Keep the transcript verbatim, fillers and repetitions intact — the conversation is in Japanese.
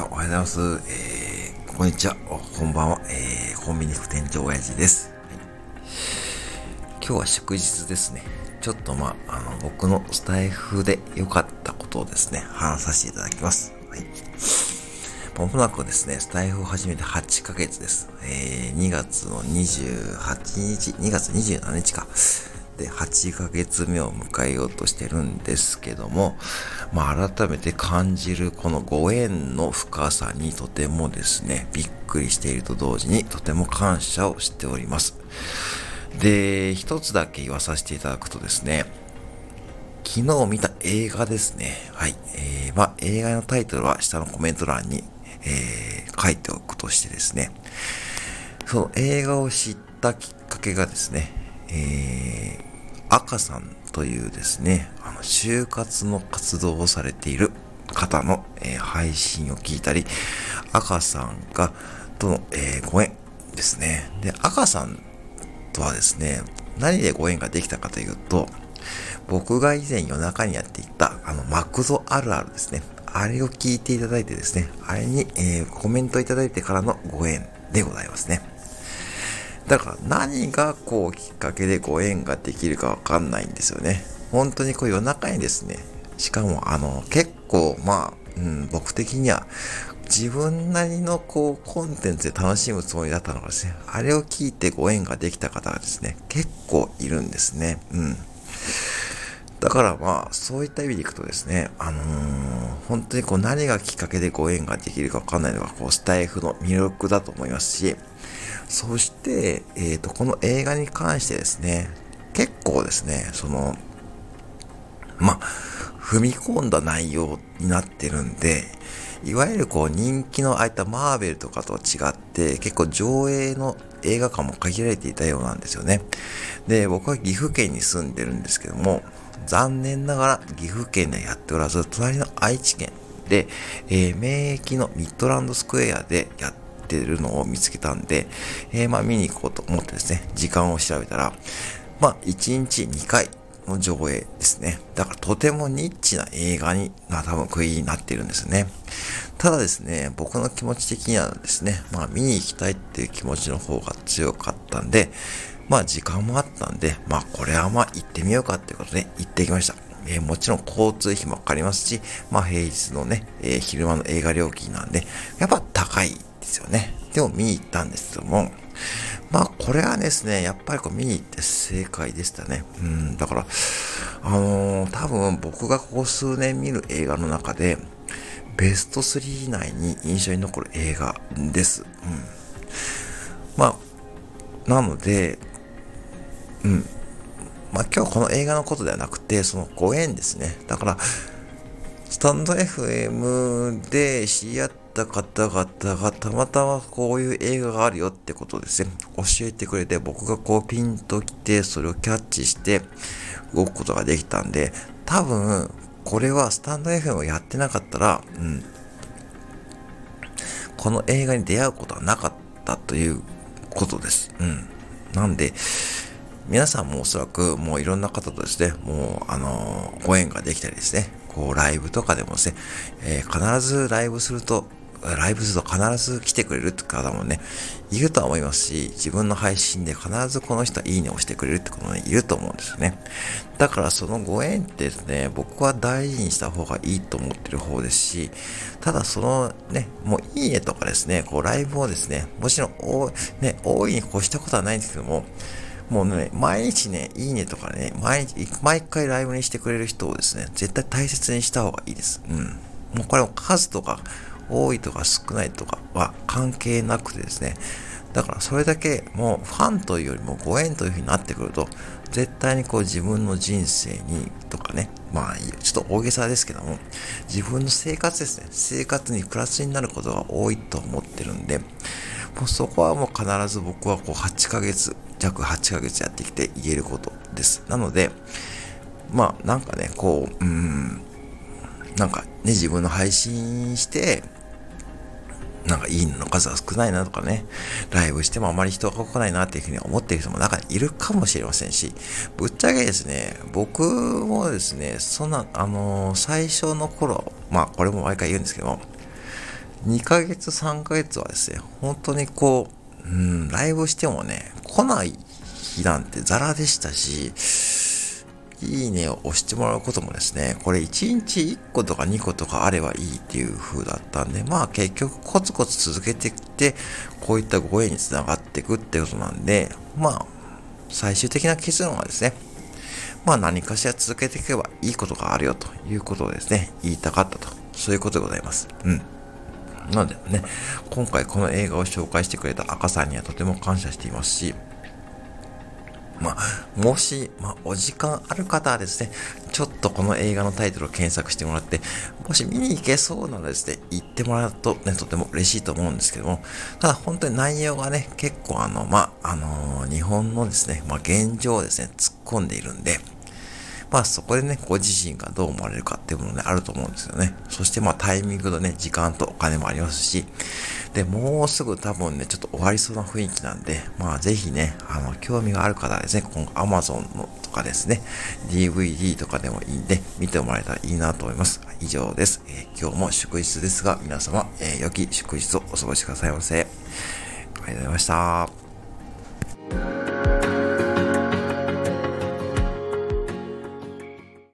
さんおはようございます、えー、こんにちは、こんばんは、えー、コンビニ副店長親父です、はい、今日は祝日ですね。ちょっとまあ、あの僕のスタイフで良かったことをですね話させていただきます。はい、まもなくですねスタイフを始めてはちかげつです、えー、にがつのにじゅうはちにちにがつにじゅうしちにちかではちかげつめを迎えようとしてるんですけども、まあ、改めて感じるこのご縁の深さにとてもですねびっくりしていると同時にとても感謝をしております。で、一つだけ言わさせていただくとですね、昨日見た映画ですね。はい、えー、まあ映画のタイトルは下のコメント欄に、えー、書いておくとしてですね、その映画を知ったきっかけがですね、えー、赤さんというですね、あの就活の活動をされている方の、えー、配信を聞いたり、赤さんがとの、えー、ご縁ですね。で、赤さんとはですね、何でご縁ができたかというと、僕が以前夜中にやっていたあのマクドあるあるですね、あれを聞いていただいてですね、あれに、えー、コメントいただいてからのご縁でございますね。だから何がこうきっかけでご縁ができるかわかんないんですよね。本当にこう夜中にですね、しかもあの結構まあ、うん、僕的には自分なりのこうコンテンツで楽しむつもりだったのがですね、あれを聞いてご縁ができた方がですね結構いるんですね。うん。だからまあそういった意味でいくとですね、あのー、本当にこう何がきっかけでご縁ができるかわかんないのがこうスタイフの魅力だと思いますし、そしてえっとこの映画に関してですね、結構ですねそのまあ踏み込んだ内容になってるんで、いわゆるこう人気のああいったマーベルとかと違って結構上映の映画館も限られていたようなんですよね。で、僕は岐阜県に住んでるんですけども、残念ながら岐阜県でやっておらず、隣の愛知県で、えー、名駅のミッドランドスクエアでやってるのを見つけたんで、えー、まあ見に行こうと思ってですね、時間を調べたら、まあいちにちにかいの上映ですね。だからとてもニッチな映画にな多分食いになってるんですね。ただですね、僕の気持ち的にはですね、まあ見に行きたいっていう気持ちの方が強かったんで、まあ時間もあったんで、まあこれはまあ行ってみようかということで行ってきました。えー、もちろん交通費もかかりますし、まあ平日のね、えー、昼間の映画料金なんで、やっぱ高いですよね。でも見に行ったんですけども、まあこれはですね、やっぱりこう見に行って正解でしたね。うん、だから、あのー、多分僕がここ数年見る映画の中で、ベストスリー以内に印象に残る映画です。うん、まあ、なので、うん。まあ今日この映画のことではなくて、そのご縁ですね。だから、スタンド エフエム で知り合って、方々がたまたまこういう映画があるよってことをですね教えてくれて、僕がこうピンときてそれをキャッチして動くことができたんで、多分これはスタンド エフエム をやってなかったら、うん、この映画に出会うことはなかったということです、うん、なんで皆さんもおそらくもういろんな方とですね、もうあのご縁ができたりですね、こうライブとかでもですね、えー、必ずライブするとライブすると必ず来てくれるって方もね、いるとは思いますし、自分の配信で必ずこの人はいいねを押してくれるって方もね、いると思うんですよね。だからそのご縁ってですね、僕は大事にした方がいいと思ってる方ですし、ただそのね、もういいねとかですね、こうライブをですね、もちろん大、ね、大いに越したことはないんですけども、もうね、毎日ね、いいねとかね、毎日、毎回ライブにしてくれる人をですね、絶対大切にした方がいいです。うん。もうこれも数とか、多いとか少ないとかは関係なくてですね、だからそれだけもうファンというよりもご縁というふうになってくると、絶対にこう自分の人生にとかね、まあちょっと大げさですけども、自分の生活ですね、生活にプラスになることが多いと思ってるんで、もうそこはもう必ず僕はこうはちかげつ、弱はちかげつやってきて言えることです。なので、まあなんかね、こう、うーん、なんかね、自分の配信して、なんかいいの数は少ないなとかね、ライブしてもあまり人が来ないなっていうふうに思っている人も中にいるかもしれませんし、ぶっちゃけですね、僕もですね、そんな、あのー、最初の頃、まあこれも毎回言うんですけども、にかげつさんかげつはですね、本当にこう、うん、ライブしてもね、来ない日なんてザラでしたし、いいねを押してもらうこともですね、これいちにちいっことかにことかあればいいっていう風だったんで、まあ結局コツコツ続けてきて、こういったご縁につながっていくってことなんで、まあ最終的な結論はですね、まあ何かしら続けていけばいいことがあるよということをですね、言いたかったと、そういうことでございます。うん。なのでね、今回この映画を紹介してくれた赤さんにはとても感謝していますし、まあ、もし、まあ、お時間ある方はですね、ちょっとこの映画のタイトルを検索してもらって、もし見に行けそうならですね、行ってもらうとね、とても嬉しいと思うんですけども、ただ本当に内容がね、結構あの、まあ、あのー、日本のですね、まあ、現状をですね、突っ込んでいるんで、まあそこでね、ご自身がどう思われるかっていうものね、あると思うんですよね。そしてまあタイミングのね、時間とお金もありますし、で、もうすぐ多分ね、ちょっと終わりそうな雰囲気なんで、まあぜひね、あの、興味がある方はですね、今後 Amazon のとかですね、ディーブイディー とかでもいいんで、見てもらえたらいいなと思います。以上です。えー、今日も祝日ですが、皆様、えー、良き祝日をお過ごしくださいませ。ありがとうございました。